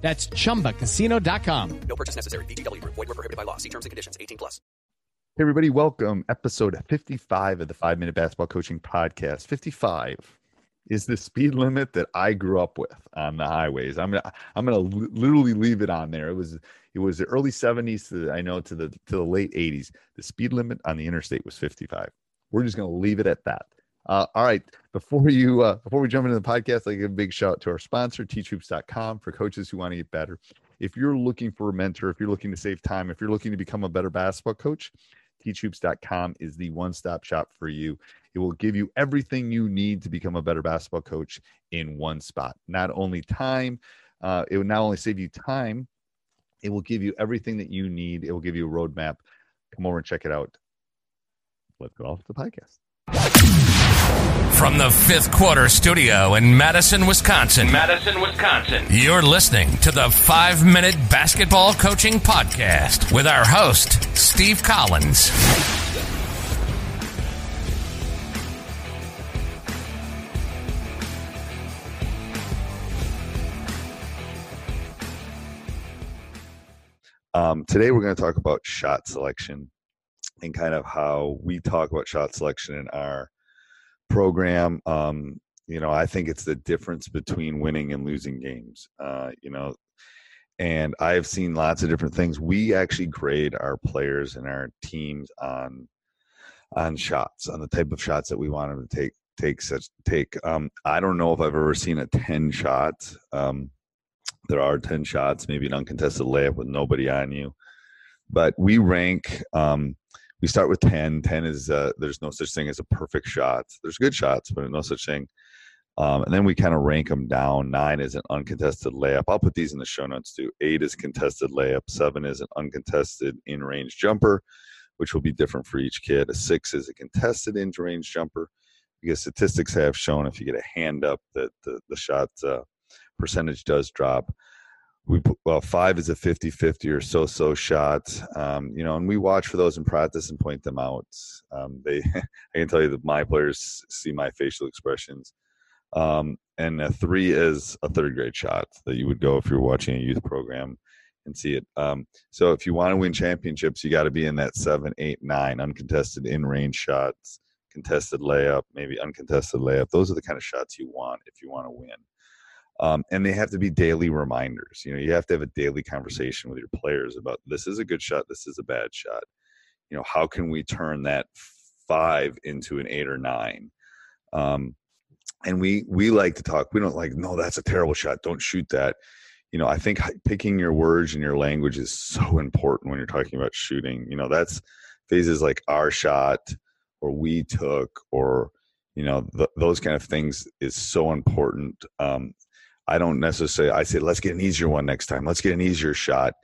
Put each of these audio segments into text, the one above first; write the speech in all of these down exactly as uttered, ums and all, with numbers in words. That's Chumba Casino dot com. No purchase necessary. V G W Group. Void where prohibited by law. See terms and conditions. eighteen plus. Hey, everybody. Welcome. Episode fifty-five of the Five Minute Basketball Coaching Podcast. fifty-five is the speed limit that I grew up with on the highways. I'm gonna, I'm gonna li- literally leave it on there. It was, it was the early seventies to the, I know to the to the late eighties. The speed limit on the interstate was fifty-five. We're just gonna leave it at that. Uh, all right. Before you, uh, before we jump into the podcast, I give a big shout out to our sponsor, teach hoops dot com, for coaches who want to get better. If you're looking for a mentor, if you're looking to save time, if you're looking to become a better basketball coach, teach hoops dot com is the one-stop shop for you. It will give you everything you need to become a better basketball coach in one spot. Not only time, uh, it will not only save you time, it will give you everything that you need. It will give you a roadmap. Come over and check it out. Let's go off to the podcast. From the Fifth Quarter Studio in Madison, Wisconsin. Madison, Wisconsin. You're listening to the Five Minute Basketball Coaching Podcast with our host, Steve Collins. Um, today we're going to talk about shot selection and kind of how we talk about shot selection in our program. Um, you know, I think it's the difference between winning and losing games, uh, you know, and I've seen lots of different things. We actually grade our players and our teams on, on shots, on the type of shots that we want them to take, take such take. Um, I don't know if I've ever seen a ten shot. Um, there are ten shots, maybe an uncontested layup with nobody on you, but we rank, um, we start with ten. ten is, uh, there's no such thing as a perfect shot. There's good shots, but no such thing. Um, and then we kind of rank them down. nine is an uncontested layup. I'll put these in the show notes too. eight is contested layup. seven is an uncontested in-range jumper, which will be different for each kid. A six is a contested in-range jumper, because statistics have shown if you get a hand up that the, the shot uh, percentage does drop. We put, well, five is a fifty-fifty or so-so shot, um, you know, and we watch for those in practice and point them out. Um, they, I can tell you that my players see my facial expressions. Um, and a three is a third-grade shot that you would go if you're watching a youth program and see it. Um, so if you want to win championships, you got to be in that seven, eight, nine uncontested in-range shots, contested layup, maybe uncontested layup. Those are the kind of shots you want if you want to win. Um, and they have to be daily reminders. You know, you have to have a daily conversation with your players about this is a good shot, this is a bad shot. You know, how can we turn that five into an eight or nine? Um, and we we like to talk. We don't like, no, that's a terrible shot. Don't shoot that. You know, I think picking your words and your language is so important when you're talking about shooting. You know, that's phrases like our shot or we took or, you know, th- those kind of things is so important. Um, I don't necessarily, I say, let's get an easier one next time. Let's get an easier shot.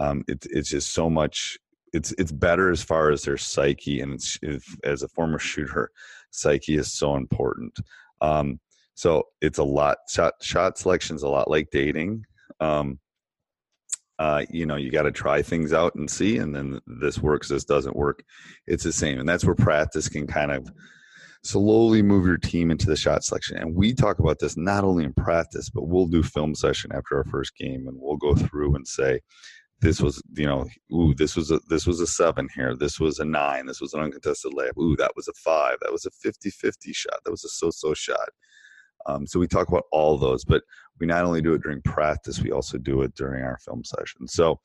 Um, it, it's just so much, it's it's better as far as their psyche. And it's, if, as a former shooter, psyche is so important. Um, so it's a lot, shot, shot selection is a lot like dating. Um, uh, you know, you got to try things out and see, and then this works, this doesn't work. It's the same. And that's where practice can kind of slowly move your team into the shot selection. And we talk about this not only in practice, but we'll do film session after our first game, and we'll go through and say, this was, you know, ooh, this was a, this was a seven here. This was a nine. This was an uncontested layup. Ooh, that was a five. That was a fifty-fifty shot. That was a so-so shot. Um, so we talk about all those, but we not only do it during practice, we also do it during our film session. So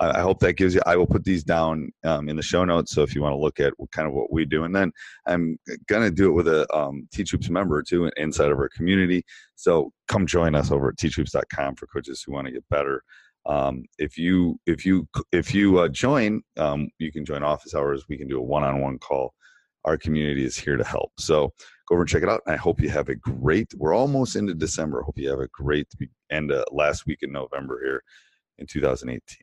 uh, I hope that gives you, I will put these down um, in the show notes. So if you want to look at what, kind of what we do, and then I'm going to do it with a um, Teach Hoops member too, inside of our community. So come join us over at teach hoops dot com for coaches who want to get better. Um, if you, if you, if you uh, join, um, you can join office hours. We can do a one-on-one call. Our community is here to help. So go over and check it out. And I hope you have a great, we're almost into December. Hope you have a great end of last week in November here in two thousand eighteen.